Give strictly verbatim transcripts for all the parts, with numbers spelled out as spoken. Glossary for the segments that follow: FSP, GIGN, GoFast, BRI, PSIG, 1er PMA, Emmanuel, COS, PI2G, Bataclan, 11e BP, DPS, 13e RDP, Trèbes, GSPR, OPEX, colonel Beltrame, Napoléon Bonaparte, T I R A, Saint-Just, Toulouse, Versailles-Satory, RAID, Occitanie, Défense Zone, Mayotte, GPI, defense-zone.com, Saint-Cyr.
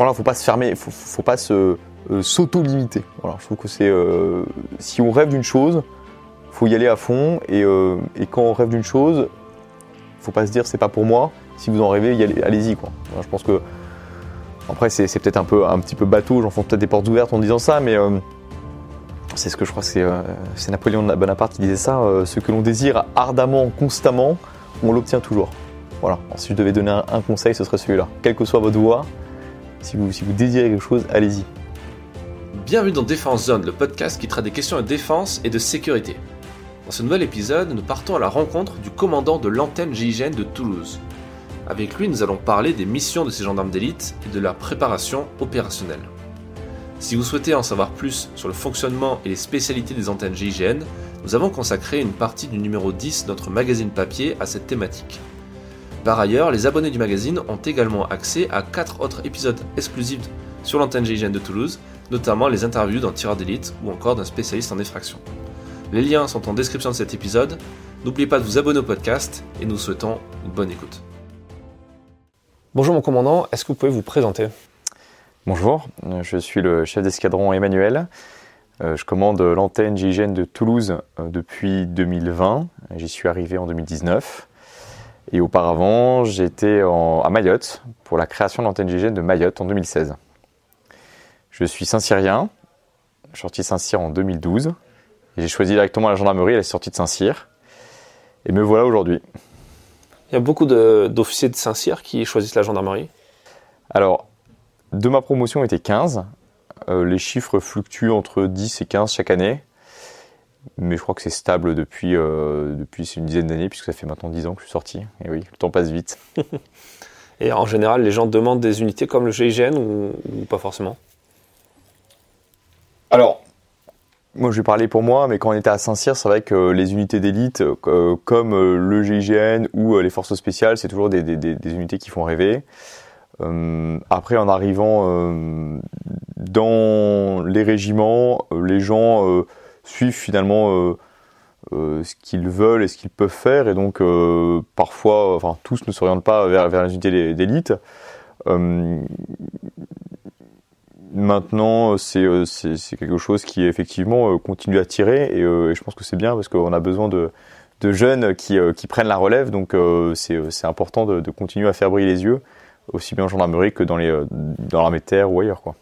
voilà, faut pas se fermer, faut, faut pas se euh, s'auto-limiter. Voilà, je trouve que c'est euh, si on rêve d'une chose, faut y aller à fond, et, euh, et quand on rêve d'une chose, faut pas se dire c'est pas pour moi. Si vous en rêvez, allez-y quoi. Voilà, je pense que après c'est peut-être un peu un petit peu bateau, j'enfonce peut-être des portes ouvertes en disant ça, mais euh, c'est ce que je crois, c'est euh, Napoléon Bonaparte qui disait ça, euh, ce que l'on désire ardemment, constamment, on l'obtient toujours. Voilà, alors, si je devais donner un, un conseil, ce serait celui-là. Quelle que soit votre voie, si vous, si vous désirez quelque chose, allez-y. Bienvenue dans Défense Zone, le podcast qui traite des questions de défense et de sécurité. Dans ce nouvel épisode, nous partons à la rencontre du commandant de l'antenne G I G N de Toulouse. Avec lui, nous allons parler des missions de ces gendarmes d'élite et de leur préparation opérationnelle. Si vous souhaitez en savoir plus sur le fonctionnement et les spécialités des antennes G I G N, nous avons consacré une partie du numéro dix de notre magazine papier à cette thématique. Par ailleurs, les abonnés du magazine ont également accès à quatre autres épisodes exclusifs sur l'antenne G I G N de Toulouse, notamment les interviews d'un tireur d'élite ou encore d'un spécialiste en effraction. Les liens sont en description de cet épisode, n'oubliez pas de vous abonner au podcast et nous souhaitons une bonne écoute. Bonjour mon commandant, est-ce que vous pouvez vous présenter ? Bonjour, je suis le chef d'escadron Emmanuel. Je commande l'antenne G I G N de Toulouse depuis deux mille vingt. J'y suis arrivé en deux mille dix-neuf. Et auparavant, j'étais en, à Mayotte pour la création de l'antenne G I G N de Mayotte en deux mille seize. Je suis Saint-Cyrien, je suis sorti de Saint-Cyr en deux mille douze. Et j'ai choisi directement la gendarmerie à la sortie de Saint-Cyr. Et me voilà aujourd'hui. Il y a beaucoup de, d'officiers de Saint-Cyr qui choisissent la gendarmerie. Alors, de ma promotion était quinze, euh, les chiffres fluctuent entre dix et quinze chaque année, mais je crois que c'est stable depuis, euh, depuis une dizaine d'années, puisque ça fait maintenant dix ans que je suis sorti, et oui, le temps passe vite. Et en général, les gens demandent des unités comme le G I G N ou, ou pas forcément ? Alors, moi je vais parler pour moi, mais quand on était à Saint-Cyr, c'est vrai que les unités d'élite, euh, comme le G I G N ou les forces spéciales, c'est toujours des, des, des, des unités qui font rêver. Euh, après, en arrivant euh, dans les régiments, euh, les gens euh, suivent finalement euh, euh, ce qu'ils veulent et ce qu'ils peuvent faire, et donc euh, parfois, enfin tous ne s'orientent pas vers, vers les unités d'élite. Euh, maintenant, c'est, c'est, c'est quelque chose qui effectivement continue à tirer, et, euh, et je pense que c'est bien parce qu'on a besoin de, de jeunes qui, qui prennent la relève, donc euh, c'est, c'est important de, de continuer à faire briller les yeux. Aussi bien en gendarmerie que dans, les, dans l'armée de terre ou ailleurs, quoi.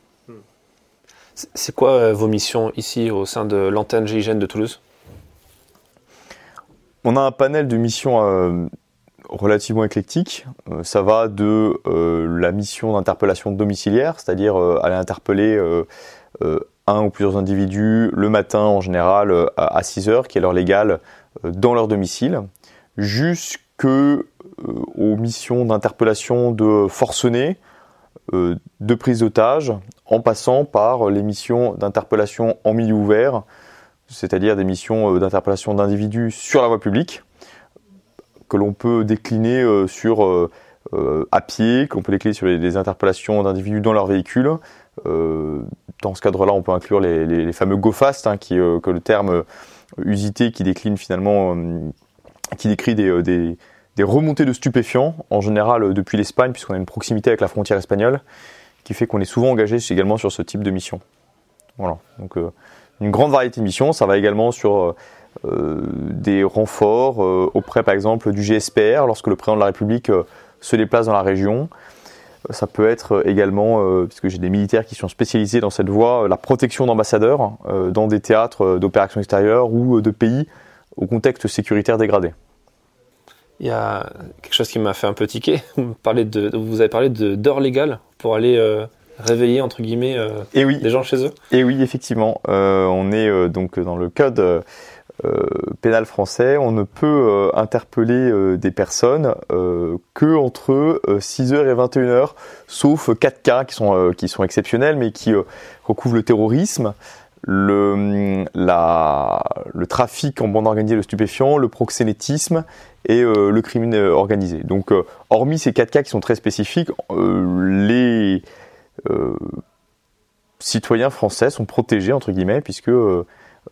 C'est quoi euh, vos missions ici au sein de l'antenne G I G N de Toulouse ? On a un panel de missions euh, relativement éclectique. Euh, ça va de euh, la mission d'interpellation domiciliaire, c'est-à-dire euh, aller interpeller euh, euh, un ou plusieurs individus le matin en général euh, à six heures, qui est l'heure légale, euh, dans leur domicile, jusqu'à que euh, aux missions d'interpellation de forcenés, euh, de prise d'otages, en passant par les missions d'interpellation en milieu ouvert, c'est-à-dire des missions euh, d'interpellation d'individus sur la voie publique, que l'on peut décliner euh, sur, euh, euh, à pied, qu'on peut décliner sur les, les interpellations d'individus dans leur véhicule. Euh, dans ce cadre-là, on peut inclure les, les, les fameux GoFast, hein, qui, euh, que le terme euh, usité qui décline finalement... Euh, qui décrit des, des, des remontées de stupéfiants, en général depuis l'Espagne, puisqu'on a une proximité avec la frontière espagnole, qui fait qu'on est souvent engagé également sur ce type de mission. Voilà, donc euh, une grande variété de missions, ça va également sur euh, des renforts euh, auprès par exemple du G S P R, lorsque le président de la République euh, se déplace dans la région. Ça peut être également, euh, puisque j'ai des militaires qui sont spécialisés dans cette voie, la protection d'ambassadeurs euh, dans des théâtres d'opérations extérieures ou de pays au contexte sécuritaire dégradé. Il y a quelque chose qui m'a fait un peu tiquer. Vous, parlez de, vous avez parlé de, d'heure légale pour aller euh, réveiller, entre guillemets, euh, et oui. Des gens chez eux. Et oui, effectivement. Euh, on est euh, donc dans le code euh, pénal français. On ne peut euh, interpeller euh, des personnes euh, que entre euh, six heures et vingt et une heures, sauf quatre cas qui sont, euh, qui sont exceptionnels, mais qui euh, recouvrent le terrorisme, Le, la, le trafic en bande organisée de stupéfiants, le proxénétisme et euh, le crime organisé. Donc, euh, hormis ces quatre cas qui sont très spécifiques, euh, les euh, citoyens français sont protégés, entre guillemets, puisque euh,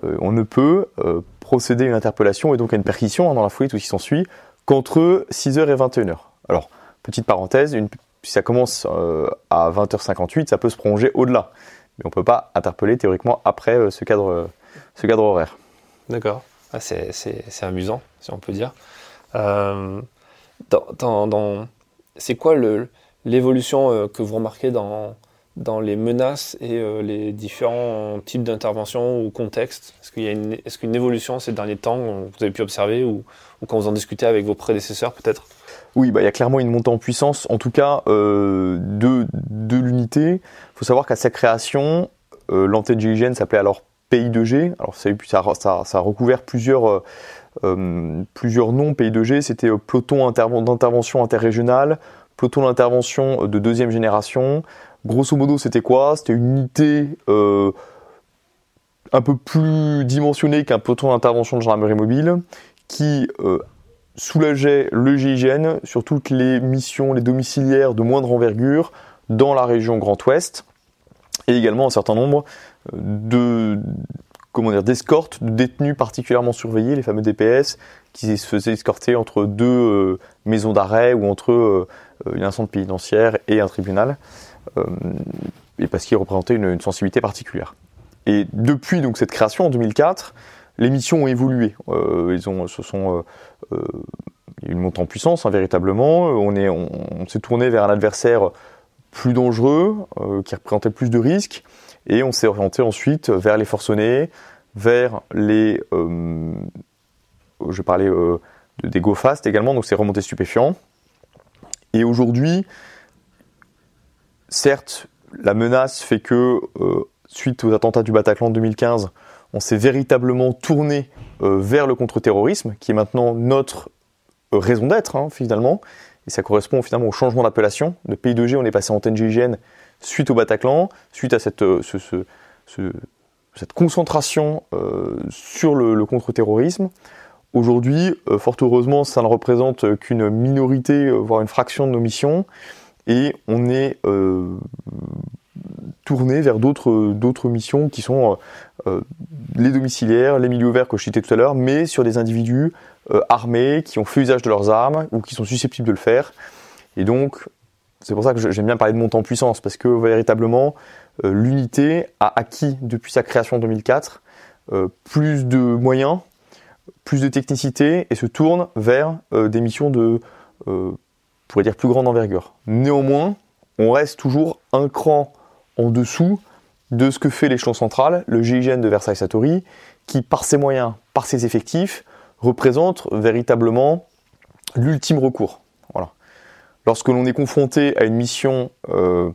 on ne peut euh, procéder à une interpellation et donc à une perquisition hein, dans la foulée, tout ce qui s'ensuit, qu'entre six heures et vingt et une heures. Alors, petite parenthèse, une si ça commence euh, à vingt heures cinquante-huit, ça peut se prolonger au-delà. Mais on ne peut pas interpeller théoriquement après euh, ce, cadre, euh, ce cadre horaire. D'accord. Ah, c'est, c'est, c'est amusant, si on peut dire. Euh, dans, dans, dans, c'est quoi le, l'évolution euh, que vous remarquez dans, dans les menaces et euh, les différents types d'interventions ou contextes ? Est-ce qu'il y a une, est-ce qu'une évolution ces derniers temps, vous avez pu observer, ou, ou quand vous en discutez avec vos prédécesseurs peut-être ? Oui, bah, y a clairement une montée en puissance, en tout cas euh, de, de l'unité. Il faut savoir qu'à sa création, euh, l'entité de G I G N s'appelait alors P I deux G. Alors ça, ça, ça, ça a recouvert plusieurs, euh, plusieurs noms. P I deux G, c'était euh, peloton interv- d'intervention interrégionale, peloton d'intervention de deuxième génération. Grosso modo, c'était quoi ? C'était une unité euh, un peu plus dimensionnée qu'un peloton d'intervention de gendarmerie mobile qui... Euh, soulageait le G I G N sur toutes les missions, les domiciliaires de moindre envergure dans la région Grand Ouest, et également un certain nombre de, comment dire, d'escortes de détenus particulièrement surveillés, les fameux D P S, qui se faisaient escorter entre deux euh, maisons d'arrêt ou entre euh, un centre pénitentiaire et un tribunal, euh, et parce qu'ils représentaient une, une sensibilité particulière. Et depuis donc cette création en deux mille quatre, les missions ont évolué. Euh, ils ont, ce sont, euh, euh, une montée en puissance hein, véritablement. On, est, on, on s'est tourné vers un adversaire plus dangereux, euh, qui représentait plus de risques, et on s'est orienté ensuite vers les forcenés, vers les. Euh, je parlais euh, des GoFast également, donc c'est remonté stupéfiant. Et aujourd'hui, certes, la menace fait que euh, suite aux attentats du Bataclan de deux mille quinze. On s'est véritablement tourné euh, vers le contre-terrorisme, qui est maintenant notre euh, raison d'être, hein, finalement. Et ça correspond finalement au changement d'appellation. De P I deux G, on est passé en antenne G I G N suite au Bataclan, suite à cette, euh, ce, ce, ce, cette concentration euh, sur le, le contre-terrorisme. Aujourd'hui, euh, fort heureusement, ça ne représente qu'une minorité, euh, voire une fraction de nos missions. Et on est... Euh, tourner vers d'autres, d'autres missions qui sont euh, les domiciliaires, les milieux ouverts que je citais tout à l'heure, mais sur des individus euh, armés qui ont fait usage de leurs armes ou qui sont susceptibles de le faire. Et donc, c'est pour ça que j'aime bien parler de montée en puissance, parce que véritablement, euh, l'unité a acquis depuis sa création en deux mille quatre euh, plus de moyens, plus de technicité, et se tourne vers euh, des missions de, euh, on pourrait dire, plus grande envergure. Néanmoins, on reste toujours un cran en dessous de ce que fait l'échelon central, le G I G N de Versailles-Satory, qui par ses moyens, par ses effectifs, représente véritablement l'ultime recours. Voilà. Lorsque l'on est confronté à une mission euh,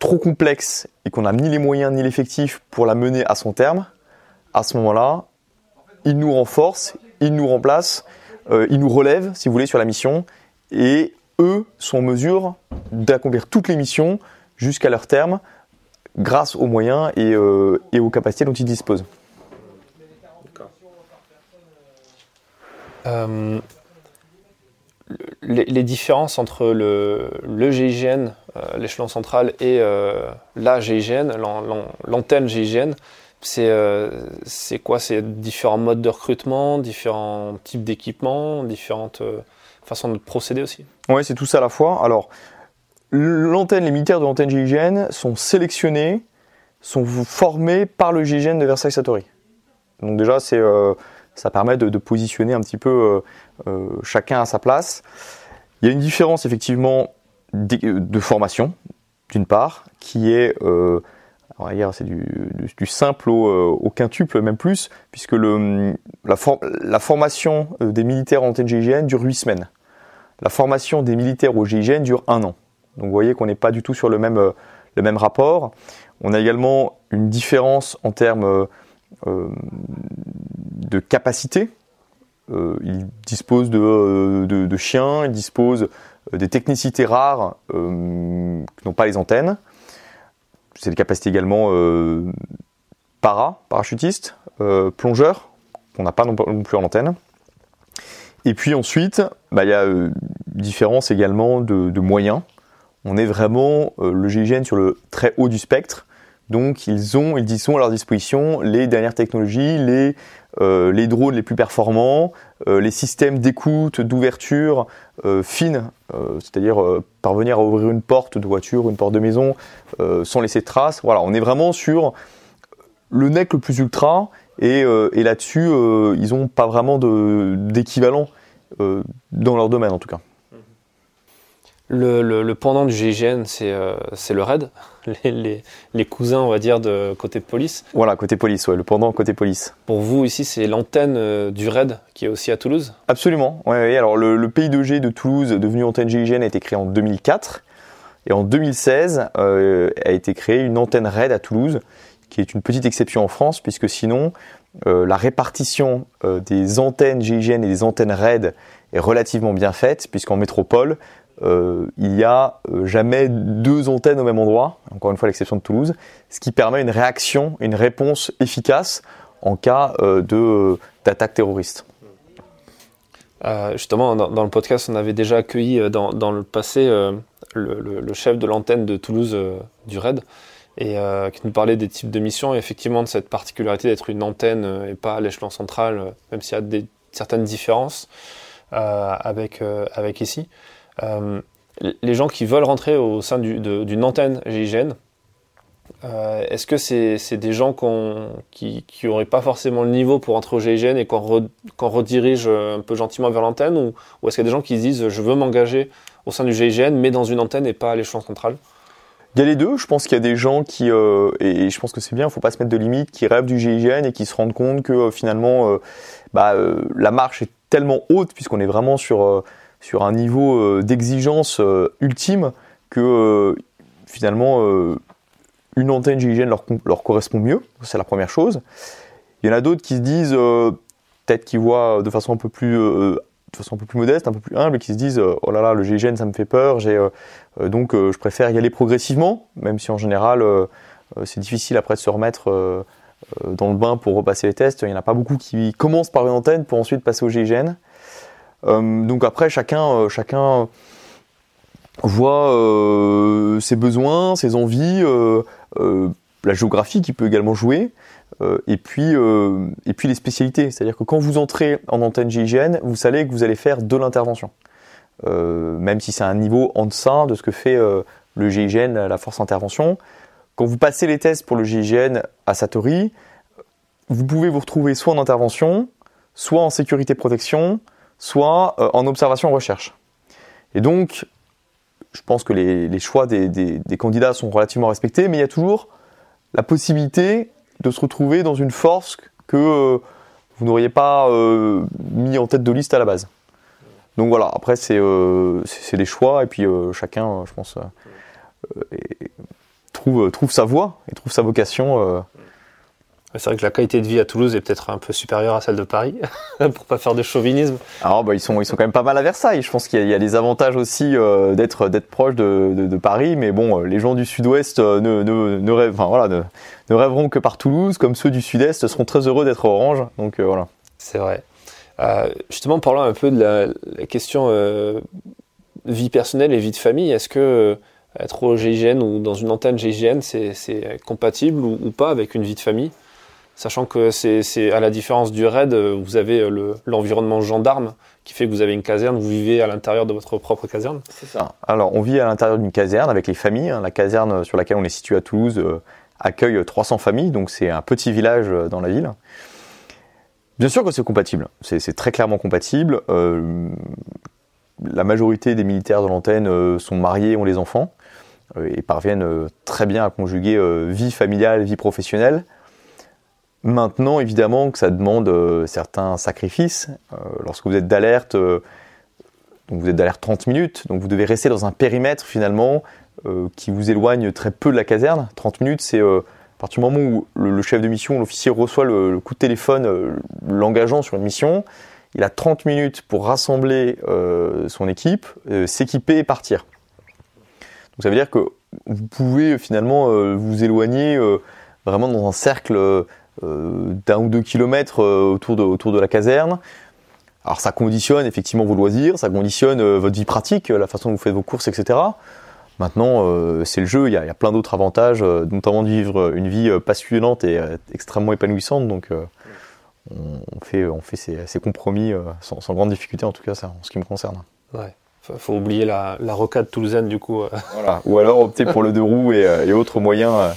trop complexe et qu'on n'a ni les moyens ni l'effectif pour la mener à son terme, à ce moment-là, il nous renforce, il nous remplace, euh, il nous relève, si vous voulez, sur la mission, et eux sont en mesure d'accomplir toutes les missions jusqu'à leur terme, grâce aux moyens et, euh, et aux capacités dont ils disposent. D'accord. Euh, les, les différences entre le, le G I G N, euh, l'échelon central, et euh, la G I G N, l'an, l'an, l'antenne G I G N, c'est, euh, c'est quoi ? C'est différents modes de recrutement, différents types d'équipements, différentes euh, façons de procéder aussi ? Oui, c'est tout ça à la fois. Alors, l'antenne, les militaires de l'antenne G I G N sont sélectionnés, sont formés par le G I G N de Versailles-Satory. Donc déjà, c'est, euh, ça permet de, de positionner un petit peu euh, euh, chacun à sa place. Il y a une différence effectivement de, de formation, d'une part, qui est, euh, on va dire, c'est du, du, du simple au, au quintuple, même plus, puisque le, la, for, la formation des militaires en antenne G I G N dure huit semaines. La formation des militaires au G I G N dure un an. Donc vous voyez qu'on n'est pas du tout sur le même, euh, le même rapport. On a également une différence en termes euh, de capacité. Euh, ils disposent de, de, de chiens, ils disposent des technicités rares euh, qui n'ont pas les antennes. C'est des capacités également euh, para, parachutistes, euh, plongeurs, qu'on n'a pas non plus en antenne. Et puis ensuite, bah, y a euh, différence également de, de moyens. On est vraiment euh, le G I G N sur le très haut du spectre, Donc ils ont, ils sont à leur disposition les dernières technologies, les, euh, les drones les plus performants, euh, les systèmes d'écoute, d'ouverture euh, fines, euh, c'est-à-dire euh, parvenir à ouvrir une porte de voiture, une porte de maison euh, sans laisser de traces. Voilà, on est vraiment sur le nec le plus ultra et, euh, et là-dessus, euh, ils n'ont pas vraiment de, d'équivalent euh, dans leur domaine en tout cas. Le, le, le pendant du G I G N, c'est, euh, c'est le RAID, les, les, les cousins, on va dire, de côté de police. Voilà, côté police, ouais, le pendant côté police. Pour vous, ici, c'est l'antenne euh, du RAID qui est aussi à Toulouse ? Absolument. Ouais, ouais, alors, le, le P I deux G de Toulouse, devenu antenne G I G N, a été créé en deux mille quatre. Et en deux mille seize, euh, a été créée une antenne RAID à Toulouse, qui est une petite exception en France, puisque sinon, euh, la répartition euh, des antennes G I G N et des antennes RAID est relativement bien faite, puisqu'en métropole, Euh, il n'y a jamais deux antennes au même endroit, encore une fois à l'exception de Toulouse, ce qui permet une réaction, une réponse efficace en cas euh, de, euh, d'attaque terroriste. Euh, justement, dans, dans le podcast, on avait déjà accueilli euh, dans, dans le passé euh, le, le, le chef de l'antenne de Toulouse euh, du RAID, et euh, qui nous parlait des types de missions, et effectivement de cette particularité d'être une antenne euh, et pas à l'échelon central, euh, même s'il y a des, certaines différences euh, avec, euh, avec ici. Euh, les gens qui veulent rentrer au sein du, de, d'une antenne G I G N, euh, est-ce que c'est, c'est des gens qu'on, qui n'auraient pas forcément le niveau pour rentrer au G I G N et qu'on, re, qu'on redirige un peu gentiment vers l'antenne, ou, ou est-ce qu'il y a des gens qui se disent je veux m'engager au sein du G I G N mais dans une antenne et pas à l'échelon central ? Il y a les deux. Je pense qu'il y a des gens qui, euh, et je pense que c'est bien, il ne faut pas se mettre de limites, qui rêvent du G I G N et qui se rendent compte que euh, finalement euh, bah, euh, la marche est tellement haute puisqu'on est vraiment sur... Euh, sur un niveau euh, d'exigence euh, ultime que euh, finalement euh, une antenne G I G N leur, leur correspond mieux, c'est la première chose. Il y en a d'autres qui se disent, euh, peut-être qu'ils voient de façon un peu plus, euh, de façon un peu plus modeste, un peu plus humble, qui se disent euh, oh là là, le G I G N ça me fait peur, j'ai, euh, donc euh, je préfère y aller progressivement, même si en général euh, c'est difficile après de se remettre euh, dans le bain pour repasser les tests. Il n'y en a pas beaucoup qui commencent par une antenne pour ensuite passer au G I G N. Euh, donc après chacun, euh, chacun voit euh, ses besoins, ses envies, euh, euh, la géographie qui peut également jouer, euh, et, puis, euh, et puis les spécialités. C'est-à-dire que quand vous entrez en antenne G I G N, vous savez que vous allez faire de l'intervention, euh, même si c'est un niveau en deçà de ce que fait euh, le G I G N, la force intervention. Quand vous passez les tests pour le G I G N à Satory, vous pouvez vous retrouver soit en intervention, soit en sécurité-protection, soit euh, en observation-recherche. Et donc, je pense que les, les choix des, des, des candidats sont relativement respectés, mais il y a toujours la possibilité de se retrouver dans une force que euh, vous n'auriez pas euh, mis en tête de liste à la base. Donc voilà, après, c'est, euh, c'est, c'est des choix, et puis euh, chacun, euh, je pense, euh, et, trouve, trouve sa voie et trouve sa vocation. Euh, C'est vrai que la qualité de vie à Toulouse est peut-être un peu supérieure à celle de Paris, pour pas faire de chauvinisme. Alors, bah, ils sont, ils sont quand même pas mal à Versailles. Je pense qu'il y a, il y a des avantages aussi euh, d'être, d'être proche de, de, de Paris, mais bon, les gens du Sud-Ouest euh, ne, ne, ne, rêve, enfin, voilà, ne, ne rêveront que par Toulouse, comme ceux du Sud-Est seront très heureux d'être orange. Donc euh, voilà. C'est vrai. Euh, justement, parlons un peu de la, la question euh, vie personnelle et vie de famille. Est-ce que euh, être au G I G N ou dans une antenne G I G N, c'est, c'est compatible ou, ou pas avec une vie de famille ? Sachant que c'est, c'est à la différence du RAID, vous avez le, l'environnement gendarme qui fait que vous avez une caserne, vous vivez à l'intérieur de votre propre caserne. C'est ça. Alors, on vit à l'intérieur d'une caserne avec les familles. La caserne sur laquelle on est situé à Toulouse accueille trois cents familles, donc c'est un petit village dans la ville. Bien sûr que c'est compatible, c'est, c'est très clairement compatible. Euh, la majorité des militaires de l'antenne sont mariés, ont des enfants et parviennent très bien à conjuguer vie familiale, vie professionnelle. Maintenant, évidemment, que ça demande euh, certains sacrifices. Euh, lorsque vous êtes d'alerte, euh, donc vous êtes d'alerte trente minutes, donc vous devez rester dans un périmètre finalement euh, qui vous éloigne très peu de la caserne. trente minutes, c'est euh, à partir du moment où le, le chef de mission, l'officier reçoit le, le coup de téléphone euh, l'engageant sur une mission, il a trente minutes pour rassembler euh, son équipe, euh, s'équiper et partir. Donc ça veut dire que vous pouvez finalement euh, vous éloigner euh, vraiment dans un cercle euh, Euh, d'un ou deux kilomètres euh, autour, de, autour de la caserne. Alors ça conditionne effectivement vos loisirs, ça conditionne euh, votre vie pratique, euh, la façon dont vous faites vos courses, et cetera. Maintenant, euh, c'est le jeu, il y a, il y a plein d'autres avantages, euh, notamment de vivre une vie passionnante et euh, extrêmement épanouissante. Donc, euh, on, on fait, on fait ces, ces compromis euh, sans, sans grande difficulté, en tout cas, ça, en ce qui me concerne. Ouais. Faut oublier la, la rocade toulousaine, du coup. Voilà. Ou alors opter pour le deux roues et, et autres moyens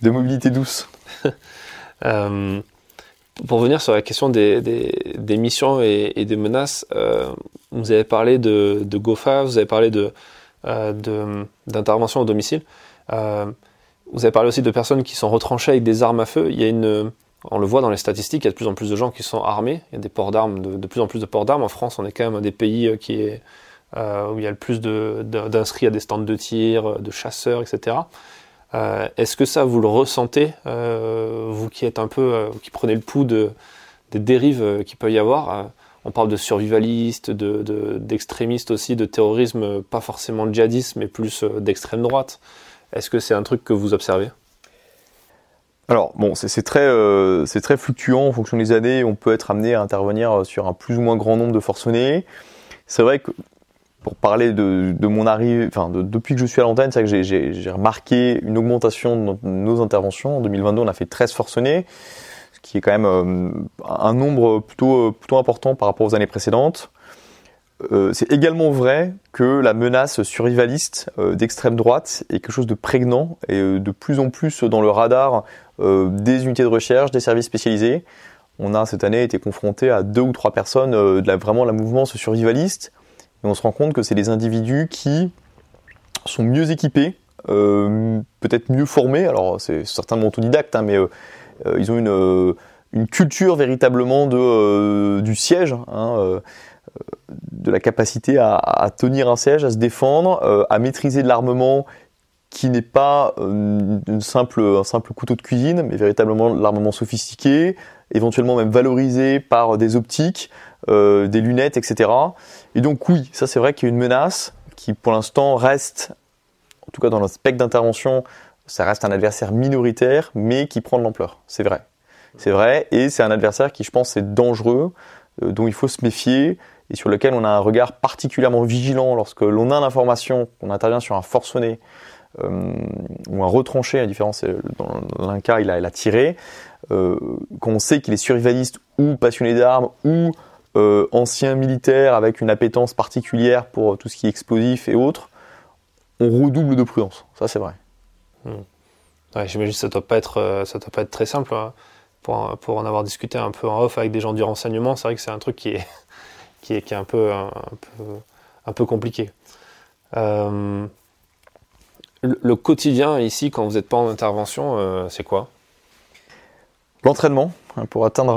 de mobilité douce. euh, pour venir sur la question des, des, des missions et, et des menaces, euh, vous avez parlé de, de GoFast, vous avez parlé de, euh, de, d'intervention au domicile. Euh, vous avez parlé aussi de personnes qui sont retranchées avec des armes à feu. Il y a une, on le voit dans les statistiques, il y a de plus en plus de gens qui sont armés. Il y a des ports d'armes, de, de plus en plus de ports d'armes. En France, on est quand même un des pays qui est... Euh, où il y a le plus de, de, d'inscrits à des stands de tir, de chasseurs, et cetera. Euh, est-ce que ça, vous le ressentez, euh, vous qui êtes un peu, euh, qui prenez le pouls de, des dérives euh, qu'il peut y avoir euh, on parle de survivalistes, de, de, d'extrémistes aussi, de terrorisme, pas forcément de djihadisme, mais plus euh, d'extrême droite. Est-ce que c'est un truc que vous observez ? Alors, bon, c'est, c'est, très, euh, c'est très fluctuant en fonction des années. On peut être amené à intervenir sur un plus ou moins grand nombre de forcenés. C'est vrai que pour parler de, de mon arrivée, enfin de, depuis que je suis à l'antenne, c'est vrai que j'ai, j'ai, j'ai remarqué une augmentation de nos interventions. En deux mille vingt-deux, on a fait treize forcenés, ce qui est quand même euh, un nombre plutôt, plutôt important par rapport aux années précédentes. Euh, c'est également vrai que la menace survivaliste euh, d'extrême droite est quelque chose de prégnant et euh, de plus en plus dans le radar euh, des unités de recherche, des services spécialisés. On a cette année été confronté à deux ou trois personnes euh, de la, vraiment la mouvement survivaliste. Et on se rend compte que c'est des individus qui sont mieux équipés, euh, peut-être mieux formés. Alors, c'est certainement autodidacte, hein, mais euh, euh, ils ont une, euh, une culture véritablement de, euh, du siège, hein, euh, de la capacité à, à tenir un siège, à se défendre, euh, à maîtriser de l'armement qui n'est pas euh, une simple, un simple couteau de cuisine, mais véritablement de l'armement sophistiqué, éventuellement même valorisé par des optiques, Euh, des lunettes, et cetera. Et donc oui, ça c'est vrai qu'il y a une menace qui pour l'instant reste, en tout cas dans le spectre d'intervention, ça reste un adversaire minoritaire, mais qui prend de l'ampleur. C'est vrai. C'est vrai, et c'est un adversaire qui je pense est dangereux, euh, dont il faut se méfier, et sur lequel on a un regard particulièrement vigilant lorsque l'on a l'information, qu'on intervient sur un forcené, Euh, ou un retranché, à la différence, dans l'un cas il a, il a tiré, euh, quand on sait qu'il est survivaliste ou passionné d'armes, ou Euh, anciens militaires avec une appétence particulière pour tout ce qui est explosif et autres, on redouble de prudence. Ça, c'est vrai. Mmh. Ouais, j'imagine que ça ne doit pas être, ça doit pas être très simple. Hein. Pour, pour en avoir discuté un peu en off avec des gens du renseignement, c'est vrai que c'est un truc qui est, qui est, qui est un peu, un, un peu, un peu compliqué. Euh, le, le quotidien ici, quand vous n'êtes pas en intervention, euh, c'est quoi ? L'entraînement, pour atteindre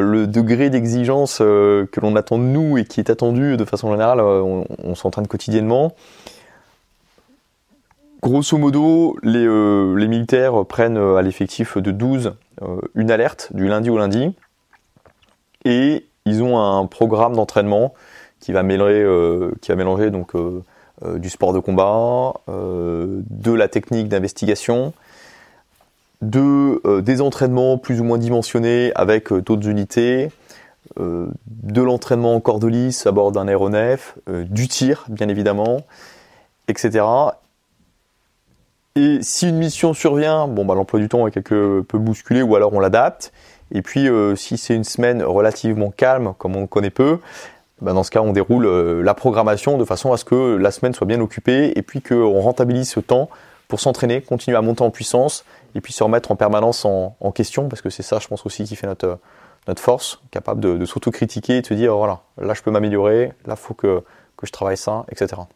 le degré d'exigence que l'on attend de nous et qui est attendu de façon générale, on, on s'entraîne quotidiennement. Grosso modo, les, euh, les militaires prennent à l'effectif de douze euh, une alerte du lundi au lundi, et ils ont un programme d'entraînement qui va mêler, euh, qui va mélanger donc, euh, euh, du sport de combat, euh, de la technique d'investigation, de, euh, des entraînements plus ou moins dimensionnés avec euh, d'autres unités, euh, de l'entraînement en corps de lisse à bord d'un aéronef, euh, du tir bien évidemment, et cetera. Et si une mission survient, bon, bah, l'emploi du temps est quelque peu bousculé ou alors on l'adapte. Et puis euh, si c'est une semaine relativement calme, comme on connaît peu, bah, dans ce cas on déroule euh, la programmation de façon à ce que la semaine soit bien occupée et puis qu'on rentabilise ce temps pour s'entraîner, continuer à monter en puissance et puis se remettre en permanence en, en question, parce que c'est ça, je pense, aussi qui fait notre, notre force, capable de, de s'auto-critiquer et de se dire, oh, voilà, là, je peux m'améliorer, là, il faut que, que je travaille ça, et cetera.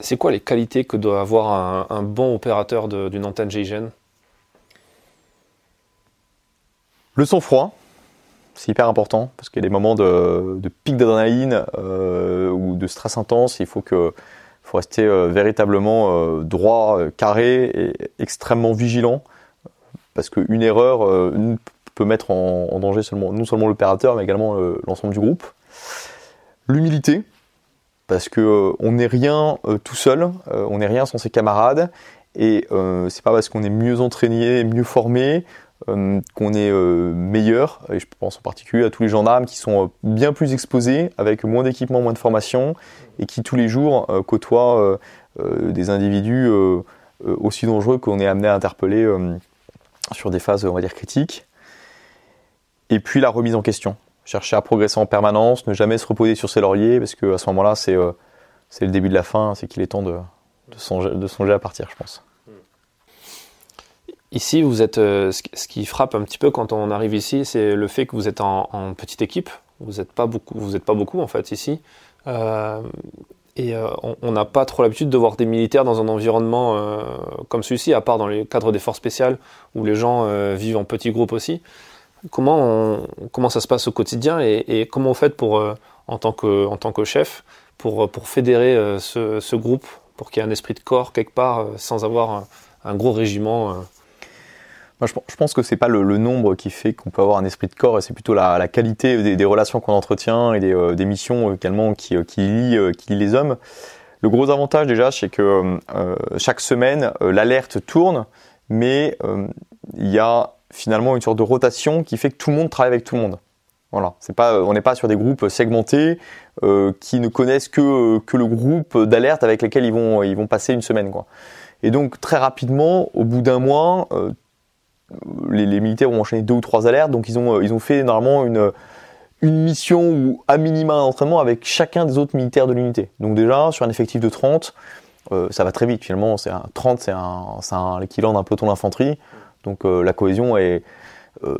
C'est quoi les qualités que doit avoir un, un bon opérateur de, d'une antenne G I G N ? Le sang-froid, c'est hyper important, parce qu'il y a des moments de, de pic d'adrénaline euh, ou de stress intense, il faut que... Il faut rester euh, véritablement euh, droit, euh, carré et extrêmement vigilant, parce qu'une erreur euh, peut mettre en, en danger seulement, non seulement l'opérateur, mais également euh, l'ensemble du groupe. L'humilité, parce qu'on euh, n'est rien euh, tout seul, euh, on n'est rien sans ses camarades, et euh, c'est pas parce qu'on est mieux entraîné, mieux formé, euh, qu'on est euh, meilleur, et je pense en particulier à tous les gendarmes qui sont euh, bien plus exposés, avec moins d'équipement, moins de formation, et qui tous les jours euh, côtoient euh, euh, des individus euh, aussi dangereux qu'on est amené à interpeller euh, sur des phases, on va dire, critiques. Et puis la remise en question. Chercher à progresser en permanence, ne jamais se reposer sur ses lauriers, parce qu'à ce moment-là, c'est, euh, c'est le début de la fin, c'est qu'il est temps de, de, songer, de songer à partir, je pense. Ici, vous êtes, euh, ce qui frappe un petit peu quand on arrive ici, c'est le fait que vous êtes en, en petite équipe. Vous n'êtes pas beaucoup, vous êtes pas beaucoup en fait ici. Euh, et euh, on n'a pas trop l'habitude de voir des militaires dans un environnement euh, comme celui-ci, à part dans le cadre des forces spéciales où les gens euh, vivent en petits groupes aussi. Comment, on, comment ça se passe au quotidien et, et comment vous faites pour, euh, en, tant que, en tant que chef pour, pour fédérer euh, ce, ce groupe, pour qu'il y ait un esprit de corps quelque part euh, sans avoir un, un gros régiment euh, Moi, je pense que ce n'est pas le, le nombre qui fait qu'on peut avoir un esprit de corps, et c'est plutôt la, la qualité des, des relations qu'on entretient et des, euh, des missions également qui, euh, qui, lient, euh, qui lient les hommes. Le gros avantage déjà, c'est que euh, chaque semaine, euh, l'alerte tourne, mais euh, il y a finalement une sorte de rotation qui fait que tout le monde travaille avec tout le monde. Voilà. C'est pas, on n'est pas sur des groupes segmentés euh, qui ne connaissent que, que le groupe d'alerte avec lequel ils vont, ils vont passer une semaine, quoi. Et donc très rapidement, au bout d'un mois, euh, Les, les militaires ont enchaîné deux ou trois alertes, donc ils ont, ils ont fait normalement une, une mission ou à minima un entraînement avec chacun des autres militaires de l'unité. Donc déjà, sur un effectif de trente, euh, ça va très vite finalement, c'est un, trente c'est, un, c'est un, l'équivalent d'un peloton d'infanterie, donc euh, la cohésion est euh,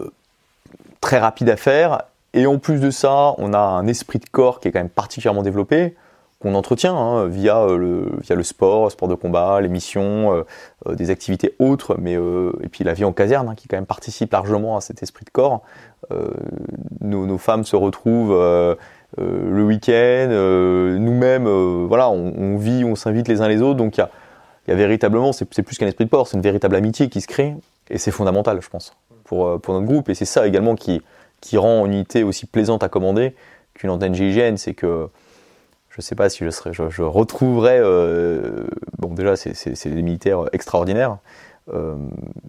très rapide à faire, et en plus de ça, on a un esprit de corps qui est quand même particulièrement développé, qu'on entretient hein, via, euh, le, via le sport, sport de combat, les missions, euh, euh, des activités autres, mais, euh, et puis la vie en caserne hein, qui quand même participe largement à cet esprit de corps. Euh, nos, nos femmes se retrouvent euh, euh, le week-end, euh, nous-mêmes, euh, voilà, on, on vit, on s'invite les uns les autres, donc il y, y a véritablement, c'est, c'est plus qu'un esprit de corps, c'est une véritable amitié qui se crée, et c'est fondamental, je pense, pour, pour notre groupe, et c'est ça également qui, qui rend une unité aussi plaisante à commander qu'une antenne G I G N, c'est que je ne sais pas si je, serais, je, je retrouverais... Euh, bon, déjà, c'est, c'est, c'est des militaires extraordinaires, euh,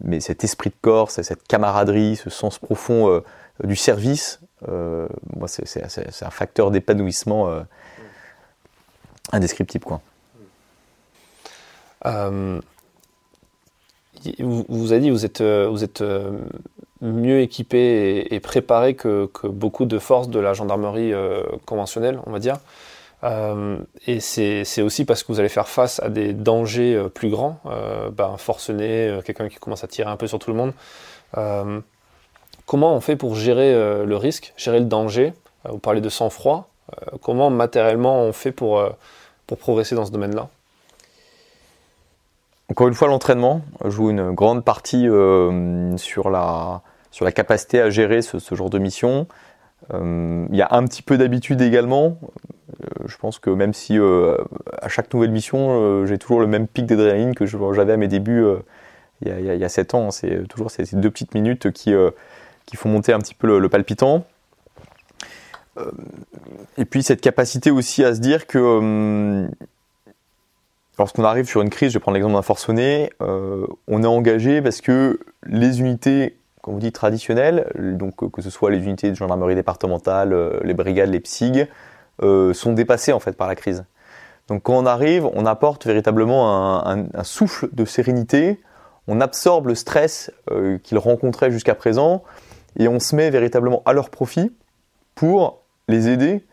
mais cet esprit de corps, cette camaraderie, ce sens profond euh, du service, euh, moi, c'est, c'est, c'est un facteur d'épanouissement euh, indescriptible, quoi. Euh, vous, vous avez dit que vous êtes, vous êtes mieux équipé et, et préparé que, que beaucoup de forces de la gendarmerie euh, conventionnelle, on va dire. Euh, et c'est, c'est aussi parce que vous allez faire face à des dangers euh, plus grands, euh, ben, forcené, euh, quelqu'un qui commence à tirer un peu sur tout le monde. Euh, comment on fait pour gérer euh, le risque, gérer le danger ? euh, Vous parlez de sang-froid. Euh, comment matériellement on fait pour, euh, pour progresser dans ce domaine-là ? Encore une fois, l'entraînement joue une grande partie euh, sur, la, sur la capacité à gérer ce, ce genre de mission. Euh, y a un petit peu d'habitude également. Euh, je pense que même si euh, à chaque nouvelle mission, euh, j'ai toujours le même pic d'adrénaline que je, j'avais à mes débuts il euh, y, y, y a sept ans. C'est toujours ces, ces deux petites minutes qui, euh, qui font monter un petit peu le, le palpitant. Euh, et puis cette capacité aussi à se dire que euh, lorsqu'on arrive sur une crise, je vais prendre l'exemple d'un forcené, euh, on est engagé parce que les unités, comme vous dites, traditionnelles, donc que ce soit les unités de gendarmerie départementale, les brigades, les P S I G, euh, sont dépassées en fait par la crise. Donc quand on arrive, on apporte véritablement un, un, un souffle de sérénité, on absorbe le stress euh, qu'ils rencontraient jusqu'à présent et on se met véritablement à leur profit pour les aider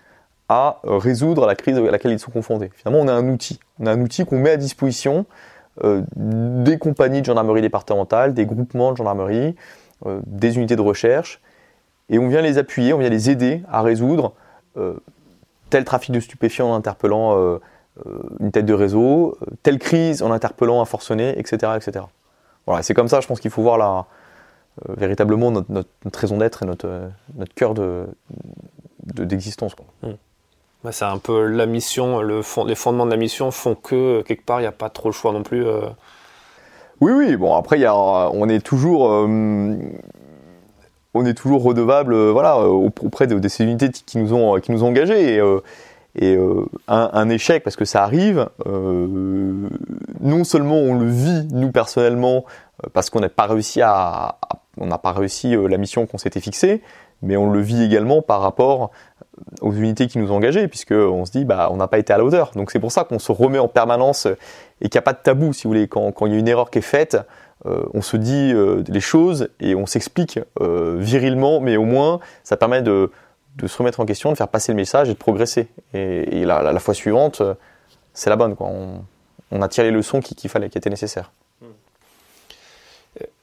à résoudre la crise à laquelle ils sont confrontés. Finalement, on a un outil, on a un outil qu'on met à disposition euh, des compagnies de gendarmerie départementale, des groupements de gendarmerie, Euh, des unités de recherche, et on vient les appuyer, on vient les aider à résoudre euh, tel trafic de stupéfiants en interpellant euh, euh, une tête de réseau, euh, telle crise en interpellant un forcené, et cetera, et cetera. Voilà, c'est comme ça, je pense qu'il faut voir la, euh, véritablement notre, notre, notre raison d'être et notre, euh, notre cœur de, de, d'existence, quoi. Mmh. Bah, c'est un peu la mission, le fond, les fondements de la mission font que, quelque part, il n'y a pas trop le choix non plus. Euh... Oui, oui. Bon, après, il y a, on est toujours, euh, on est toujours redevable, euh, voilà, auprès de, de ces unités qui nous ont, qui nous ont engagés. Et, euh, et euh, un, un échec, parce que ça arrive. Euh, non seulement on le vit nous personnellement, parce qu'on n'a pas réussi à, à on n'a pas réussi la mission qu'on s'était fixée, mais on le vit également par rapport aux unités qui nous ont engagées, puisqu'on se dit bah on n'a pas été à la hauteur. Donc c'est pour ça qu'on se remet en permanence et qu'il n'y a pas de tabou, si vous voulez. Quand, quand il y a une erreur qui est faite, euh, on se dit euh, les choses et on s'explique euh, virilement, mais au moins ça permet de, de se remettre en question, de faire passer le message et de progresser. Et, et la, la, la fois suivante, c'est la bonne, quoi. On, on a tiré les leçons qu'il, qu'il fallait, qui étaient nécessaires.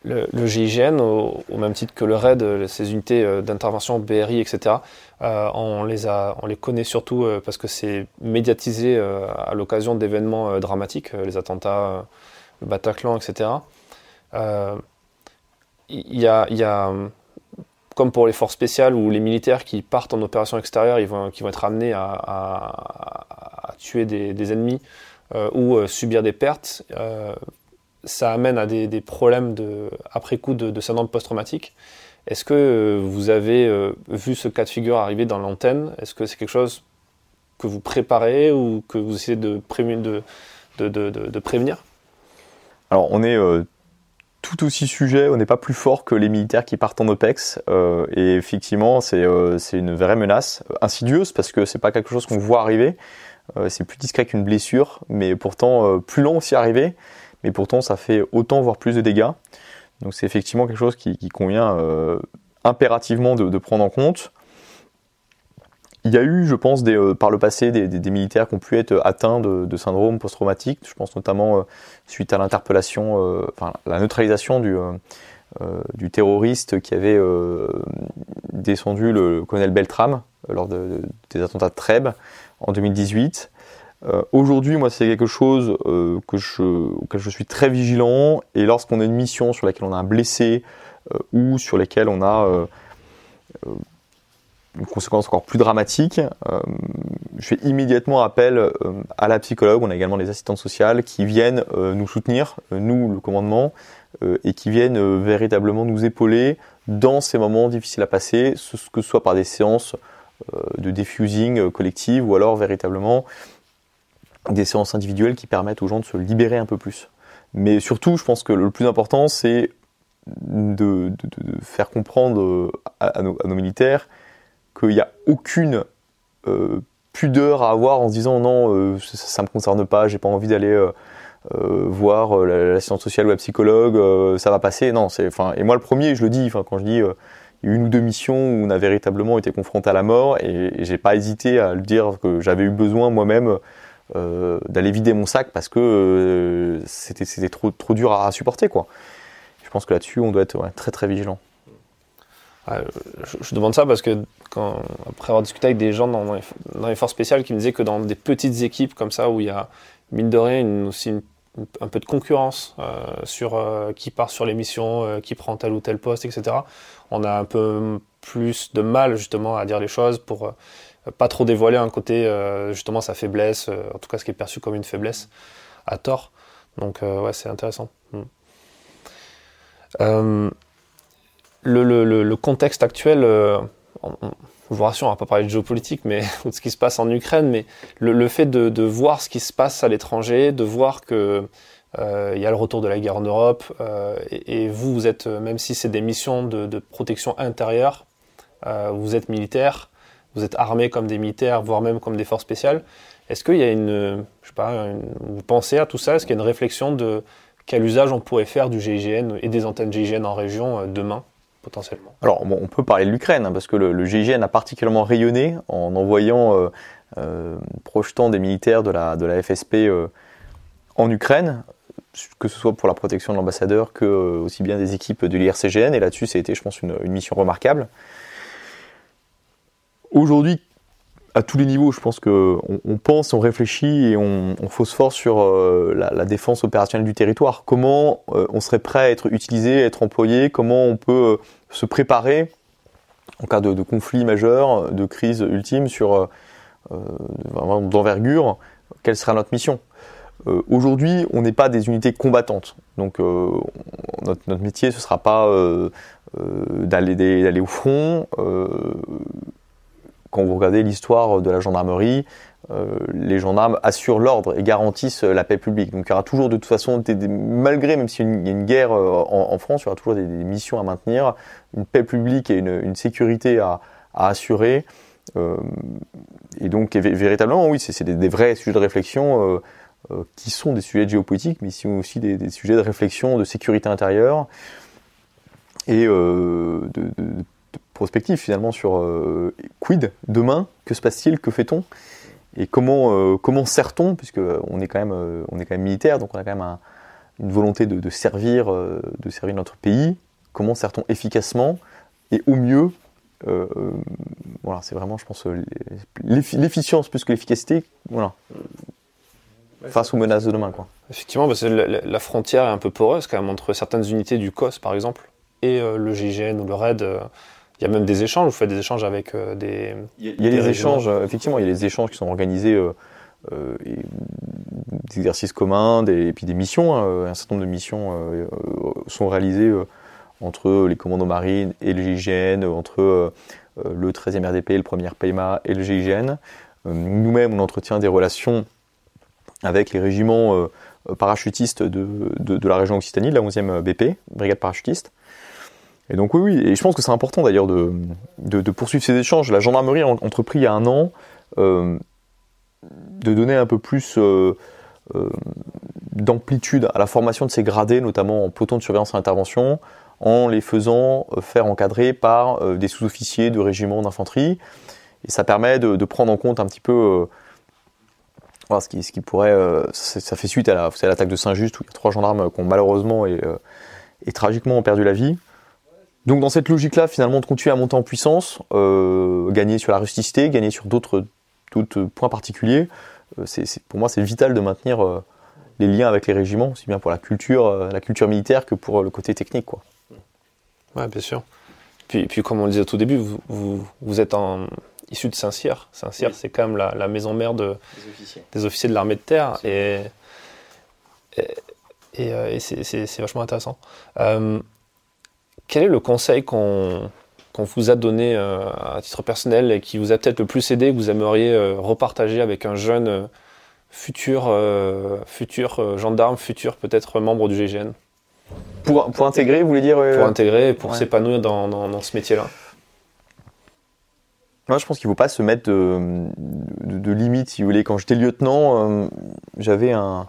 Le, le G I G N, au, au même titre que le RAID, ces unités d'intervention, B R I, et cetera, euh, on, les a, on les connaît surtout euh, parce que c'est médiatisé euh, à l'occasion d'événements euh, dramatiques, euh, les attentats, euh, le Bataclan, et cetera. Il euh, y, a, y a, comme pour les forces spéciales ou les militaires qui partent en opération extérieure, ils vont, qui vont être amenés à, à, à tuer des, des ennemis euh, ou euh, subir des pertes, euh, ça amène à des, des problèmes de, après coup de, de syndrome post-traumatique. Est-ce que euh, vous avez euh, vu ce cas de figure arriver dans l'antenne? Est-ce que c'est quelque chose que vous préparez ou que vous essayez de, prému- de, de, de, de, de prévenir? Alors, on est euh, tout aussi sujet, on n'est pas plus fort que les militaires qui partent en OPEX. Euh, et effectivement, c'est, euh, c'est une vraie menace insidieuse parce que ce n'est pas quelque chose qu'on voit arriver. Euh, c'est plus discret qu'une blessure, mais pourtant euh, plus long s'y arriver. Mais pourtant, ça fait autant, voire plus de dégâts. Donc, c'est effectivement quelque chose qui, qui convient euh, impérativement de, de prendre en compte. Il y a eu, je pense, des, euh, par le passé, des, des, des militaires qui ont pu être atteints de, de syndrome post-traumatique. Je pense notamment euh, suite à l'interpellation, euh, enfin, la neutralisation du, euh, euh, du terroriste qui avait euh, descendu le, le colonel Beltrame lors de, de, des attentats de Trèbes en deux mille dix-huit. Euh, aujourd'hui, moi, c'est quelque chose euh, que je, auquel je suis très vigilant. Et lorsqu'on a une mission sur laquelle on a un blessé euh, ou sur laquelle on a euh, une conséquence encore plus dramatique, euh, je fais immédiatement appel euh, à la psychologue. On a également les assistantes sociales qui viennent euh, nous soutenir, euh, nous, le commandement, euh, et qui viennent euh, véritablement nous épauler dans ces moments difficiles à passer, ce que ce soit par des séances euh, de diffusing euh, collective ou alors véritablement des séances individuelles qui permettent aux gens de se libérer un peu plus. Mais surtout, je pense que le plus important, c'est de, de, de faire comprendre à, à, nos, à nos militaires qu'il n'y a aucune euh, pudeur à avoir en se disant « non, euh, ça ne me concerne pas, j'ai pas envie d'aller euh, euh, voir l'assistante sociale ou la psychologue, euh, ça va passer ». Non, c'est, enfin, et moi le premier, je le dis, enfin, quand je dis euh, une ou deux missions où on a véritablement été confronté à la mort, et, et je n'ai pas hésité à le dire que j'avais eu besoin moi-même Euh, d'aller vider mon sac parce que euh, c'était, c'était trop, trop dur à, à supporter, quoi. Je pense que là-dessus, on doit être ouais, très très vigilant. Ouais, je, je demande ça parce que quand, après avoir discuté avec des gens dans, dans, les, dans les forces spéciales qui me disaient que dans des petites équipes comme ça où il y a mine de rien une, aussi une, un peu de concurrence euh, sur euh, qui part sur les missions, euh, qui prend tel ou tel poste, et cetera. On a un peu plus de mal justement à dire les choses pour euh, pas trop dévoiler un côté, euh, justement, sa faiblesse, euh, en tout cas ce qui est perçu comme une faiblesse, à tort. Donc, euh, ouais, c'est intéressant. Mm. Euh, le, le, le contexte actuel, euh, on, on, je vous rassure, on ne va pas parler de géopolitique, mais ou de ce qui se passe en Ukraine, mais le, le fait de, de voir ce qui se passe à l'étranger, de voir que euh, y a le retour de la guerre en Europe, euh, et, et vous, vous êtes, même si c'est des missions de, de protection intérieure, euh, vous êtes militaire, vous êtes armés comme des militaires, voire même comme des forces spéciales. Est-ce qu'il y a une, je sais pas, une, vous pensez à tout ça? Est-ce qu'il y a une réflexion de quel usage on pourrait faire du G I G N et des antennes G I G N en région demain, potentiellement? Alors, bon, on peut parler de l'Ukraine, hein, parce que le, le G I G N a particulièrement rayonné en envoyant, euh, euh, projetant des militaires de la, de la F S P euh, en Ukraine, que ce soit pour la protection de l'ambassadeur que euh, aussi bien des équipes de l'I R C G N. Et là-dessus, ça a été, je pense, une, une mission remarquable. Aujourd'hui, à tous les niveaux, je pense qu'on on pense, on réfléchit et on, on phosphore sur euh, la, la défense opérationnelle du territoire. Comment euh, on serait prêt à être utilisé, à être employé? Comment on peut euh, se préparer en cas de, de conflit majeur, de crise ultime sur euh, d'envergure? Quelle sera notre mission? Euh, aujourd'hui, on n'est pas des unités combattantes, donc euh, notre, notre métier, ce ne sera pas euh, euh, d'aller, d'aller au front. Euh, Quand vous regardez l'histoire de la gendarmerie, euh, les gendarmes assurent l'ordre et garantissent la paix publique. Donc il y aura toujours de toute façon, des, des, malgré, même s'il y a une, une guerre euh, en, en France, il y aura toujours des, des missions à maintenir, une paix publique et une, une sécurité à, à assurer. Euh, et donc, et véritablement, oui, c'est, c'est des, des vrais sujets de réflexion euh, euh, qui sont des sujets de géopolitique, mais qui sont aussi des, des sujets de réflexion de sécurité intérieure et euh, de, de, de prospective finalement sur euh, quid demain, que se passe-t-il, que fait-on et comment euh, comment sert-on, puisque on est quand même euh, on est quand même militaire, donc on a quand même un, une volonté de, de servir euh, de servir notre pays. Comment sert-on efficacement et au mieux? Euh, euh, voilà, c'est vraiment, je pense, euh, l'efficience plus que l'efficacité, voilà, face aux menaces de demain, quoi. Effectivement, parce que la, la frontière est un peu poreuse quand même entre certaines unités du C O S, par exemple, et euh, le G I G N ou le RAID. Euh, il y a même des échanges. Vous faites des échanges avec euh, des. Il y a, il y a des, des échanges, euh, effectivement, il y a des échanges qui sont organisés, euh, euh, et des exercices communs, des, et puis des missions. Hein, un certain nombre de missions euh, euh, sont réalisées. Euh, entre les commandos marines et le G I G N, entre euh, le treizième R D P, le premier P M A et le G I G N. Euh, nous-mêmes, on entretient des relations avec les régiments euh, parachutistes de, de, de la région Occitanie, de la onzième B P, brigade parachutiste. Et donc oui, oui, et je pense que c'est important d'ailleurs de, de, de poursuivre ces échanges. La gendarmerie a entrepris il y a un an euh, de donner un peu plus... Euh, euh, d'amplitude à la formation de ces gradés, notamment en peloton de surveillance et intervention, en les faisant faire encadrer par des sous-officiers de régiments d'infanterie. Et ça permet de, de prendre en compte un petit peu euh, ce, qui, ce qui pourrait... Euh, ça, ça fait suite à, la, vous savez, à l'attaque de Saint-Just, où il y a trois gendarmes qui ont malheureusement et, euh, et tragiquement perdu la vie. Donc dans cette logique-là, finalement, de continuer à monter en puissance, euh, gagner sur la rusticité, gagner sur d'autres, d'autres points particuliers, euh, c'est, c'est, pour moi, c'est vital de maintenir... Euh, les liens avec les régiments, aussi bien pour la culture, la culture militaire que pour le côté technique, quoi. Ouais, bien sûr. Puis, puis comme on le disait au tout début, vous, vous, vous êtes en, issu de Saint-Cyr. Saint-Cyr, oui. C'est quand même la, la maison mère de, des, officiers. des officiers de l'armée de terre, et, et, et, et c'est, c'est, c'est vachement intéressant. Euh, quel est le conseil qu'on, qu'on vous a donné euh, à titre personnel et qui vous a peut-être le plus aidé, que vous aimeriez euh, repartager avec un jeune euh, Futur, euh, futur euh, gendarme, futur peut-être membre du G I G N. Pour, pour intégrer, vous voulez dire euh, Pour intégrer, pour ouais. s'épanouir dans, dans, dans ce métier-là. Moi, je pense qu'il ne faut pas se mettre de, de, de limites, si vous voulez. Quand j'étais lieutenant, euh, j'avais un,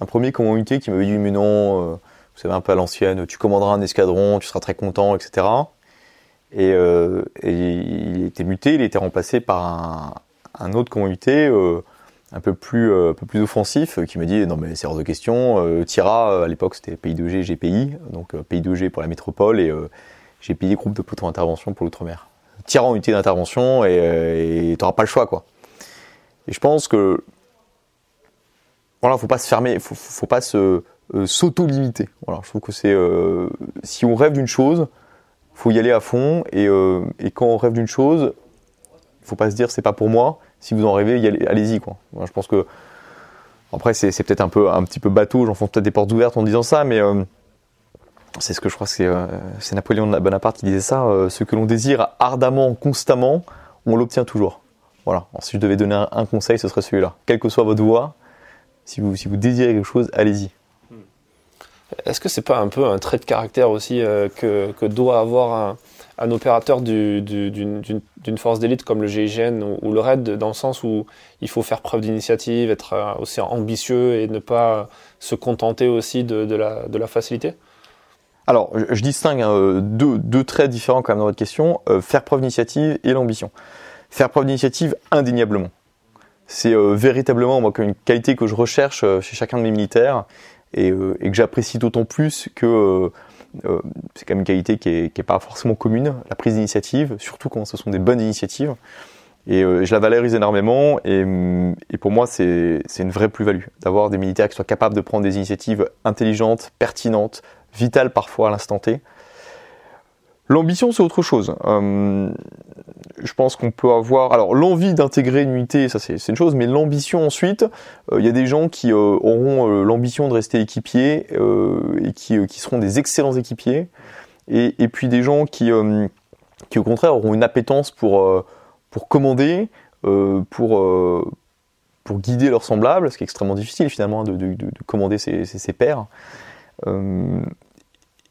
un premier commandant unité qui m'avait dit « Mais non, euh, vous savez, un peu à l'ancienne, tu commanderas un escadron, tu seras très content, et cetera » Et, euh, et il était muté, il était remplacé par un, un autre commandant unité, euh, un peu plus euh, un peu plus offensif euh, qui me dit non mais c'est hors de question, euh, T I R A euh, à l'époque c'était P I deux G G P I, donc euh, P I deux G pour la métropole et euh, G P I groupe de peloton d'intervention pour l'outre-mer. T I R A en unité d'intervention et euh, tu n'auras pas le choix, quoi. Et je pense que voilà, faut pas se fermer, faut faut pas se euh, s'auto-limiter. Voilà, je trouve que c'est euh, si on rêve d'une chose, faut y aller à fond et euh, et quand on rêve d'une chose, faut pas se dire c'est pas pour moi. Si vous en rêvez, allez-y, quoi. Je pense que après c'est, c'est peut-être un peu un petit peu bateau, j'enfonce peut-être des portes ouvertes en disant ça, mais euh, c'est ce que je crois que c'est, euh, c'est Napoléon Bonaparte qui disait ça. Euh, ce que l'on désire ardemment, constamment, on l'obtient toujours. Voilà. Alors, si je devais donner un, un conseil, ce serait celui-là. Quelle que soit votre voie, si vous si vous désirez quelque chose, allez-y. Est-ce que c'est pas un peu un trait de caractère aussi euh, que que doit avoir un un opérateur du, du, d'une, d'une, d'une force d'élite comme le G I G N ou, ou le RAID, dans le sens où il faut faire preuve d'initiative, être aussi ambitieux et ne pas se contenter aussi de, de, la, de la facilité? Alors, je, je distingue hein, deux, deux traits différents quand même dans votre question, euh, faire preuve d'initiative et l'ambition. Faire preuve d'initiative indéniablement. C'est euh, véritablement moi, une qualité que je recherche euh, chez chacun de mes militaires et, euh, et que j'apprécie d'autant plus que... Euh, Euh, c'est quand même une qualité qui n'est pas forcément commune, la prise d'initiative, surtout quand ce sont des bonnes initiatives. Et euh, je la valorise énormément et, et pour moi c'est, c'est une vraie plus-value d'avoir des militaires qui soient capables de prendre des initiatives intelligentes, pertinentes, vitales parfois à l'instant T. L'ambition, c'est autre chose. Euh, je pense qu'on peut avoir... Alors, l'envie d'intégrer une unité, ça, c'est, c'est une chose, mais l'ambition, ensuite, il euh, y a des gens qui euh, auront euh, l'ambition de rester équipiers euh, et qui, euh, qui seront des excellents équipiers. Et, et puis, des gens qui, euh, qui, au contraire, auront une appétence pour, euh, pour commander, euh, pour, euh, pour guider leurs semblables, ce qui est extrêmement difficile, finalement, de, de, de commander ses, ses, ses pairs. Euh,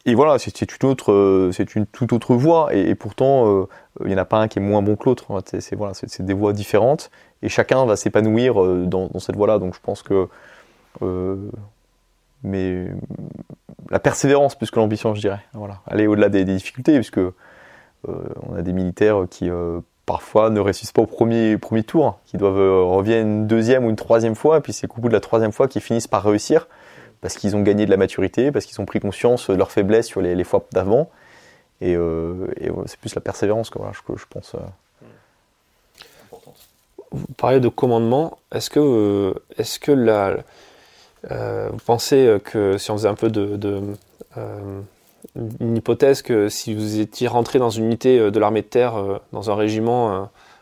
Et voilà, c'est, c'est une autre, c'est une toute autre voie, et, et pourtant, euh, il n'y en a pas un qui est moins bon que l'autre. Hein. C'est, c'est, voilà, c'est, c'est des voies différentes, et chacun va s'épanouir euh, dans, dans cette voie-là. Donc je pense que euh, mais, la persévérance plus que l'ambition, je dirais. Voilà. Aller au-delà des, des difficultés, puisque euh, on a des militaires qui euh, parfois ne réussissent pas au premier, premier tour, qui doivent euh, reviennent une deuxième ou une troisième fois, et puis c'est qu'au bout de la troisième fois qu'ils finissent par réussir, parce qu'ils ont gagné de la maturité, parce qu'ils ont pris conscience de leurs faiblesses sur les, les fois d'avant. Et, euh, et ouais, c'est plus la persévérance que voilà, je, je pense. Euh... Vous parlez de commandement. Est-ce que, euh, est-ce que la, euh, vous pensez que si on faisait un peu de... de euh, une hypothèse que si vous étiez rentré dans une unité de l'armée de terre, euh, dans un régiment euh,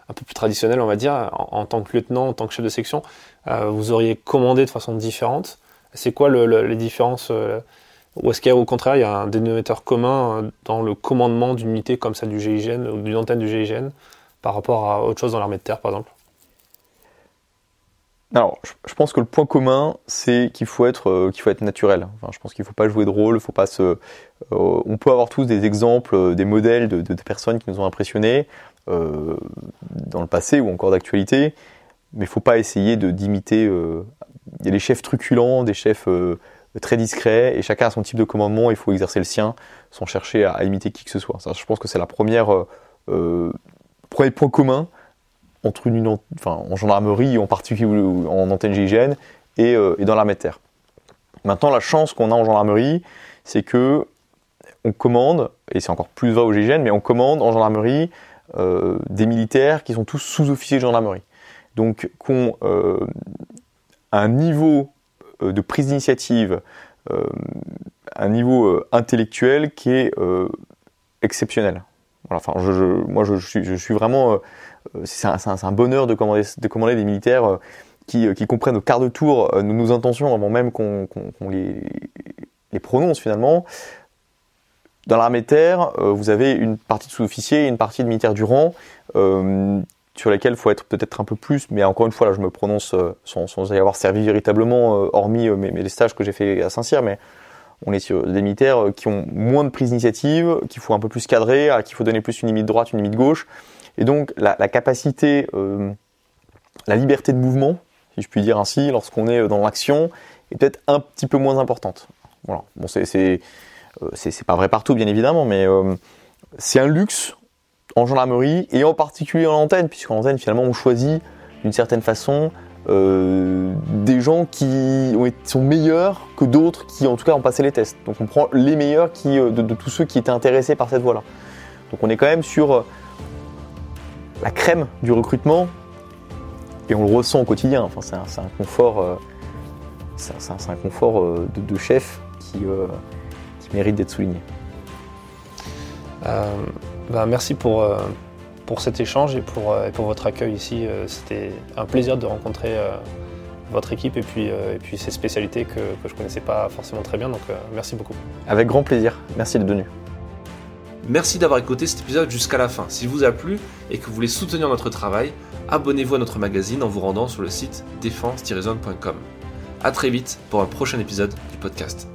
un peu plus traditionnel, on va dire, en, en tant que lieutenant, en tant que chef de section, euh, vous auriez commandé de façon différente? C'est quoi le, le, les différences euh, ou est-ce qu'au contraire, il y a un dénominateur commun euh, dans le commandement d'une unité comme celle du G I G N ou d'une antenne du G I G N par rapport à autre chose dans l'armée de terre, par exemple? Alors, je, je pense que le point commun, c'est qu'il faut être, euh, qu'il faut être naturel. Enfin, je pense qu'il ne faut pas jouer de rôle, faut pas se... Euh, on peut avoir tous des exemples, euh, des modèles de, de, de personnes qui nous ont impressionnés euh, dans le passé ou encore d'actualité, mais il ne faut pas essayer de, d'imiter... Euh, Il y a des chefs truculents, des chefs euh, très discrets, et chacun a son type de commandement, il faut exercer le sien sans chercher à, à imiter qui que ce soit. Ça, je pense que c'est la première, euh, premier point commun entre une, une, enfin, en gendarmerie, en particulier en antenne G I G N, et, euh, et dans l'armée de terre. Maintenant, la chance qu'on a en gendarmerie, c'est que on commande, et c'est encore plus vrai au G I G N, mais on commande en gendarmerie euh, des militaires qui sont tous sous-officiers de gendarmerie. Donc, qu'on... Euh, un niveau de prise d'initiative, euh, un niveau euh, intellectuel qui est euh, exceptionnel. Voilà, enfin, je, je, moi, je, je, suis, je suis vraiment... Euh, c'est, un, c'est, un, c'est un bonheur de commander, de commander des militaires euh, qui, euh, qui comprennent au quart de tour euh, nos intentions avant même qu'on, qu'on, qu'on les, les prononce, finalement. Dans l'armée de terre, euh, vous avez une partie de sous-officiers et une partie de militaires du rang euh, sur lesquels il faut être peut-être un peu plus, mais encore une fois, là, je me prononce euh, sans, sans y avoir servi véritablement, euh, hormis euh, mes, mes, les stages que j'ai fait à Saint-Cyr, mais on est sur des militaires euh, qui ont moins de prise d'initiative, qu'il faut un peu plus cadrer, à qu'il faut donner plus une limite droite, une limite gauche. Et donc, la, la capacité, euh, la liberté de mouvement, si je puis dire ainsi, lorsqu'on est dans l'action, est peut-être un petit peu moins importante. Voilà. Bon, c'est, c'est, euh, c'est, c'est pas vrai partout, bien évidemment, mais euh, c'est un luxe en gendarmerie et en particulier en antenne, puisqu'en antenne finalement on choisit d'une certaine façon euh, des gens qui ont été, sont meilleurs que d'autres qui en tout cas ont passé les tests. Donc on prend les meilleurs qui, de, de tous ceux qui étaient intéressés par cette voie-là. Donc on est quand même sur la crème du recrutement et on le ressent au quotidien. Enfin, c'est, un, c'est un confort, euh, c'est un, c'est un confort euh, de, de chef qui, euh, qui mérite d'être souligné. Euh... Ben, merci pour, euh, pour cet échange et pour, euh, et pour votre accueil ici. Euh, c'était un plaisir de rencontrer euh, votre équipe et puis, euh, et puis ces spécialités que, que je ne connaissais pas forcément très bien. Donc euh, merci beaucoup. Avec grand plaisir. Merci d'être venu. Merci d'avoir écouté cet épisode jusqu'à la fin. S'il vous a plu et que vous voulez soutenir notre travail, abonnez-vous à notre magazine en vous rendant sur le site défense tiret zone point com. À très vite pour un prochain épisode du podcast.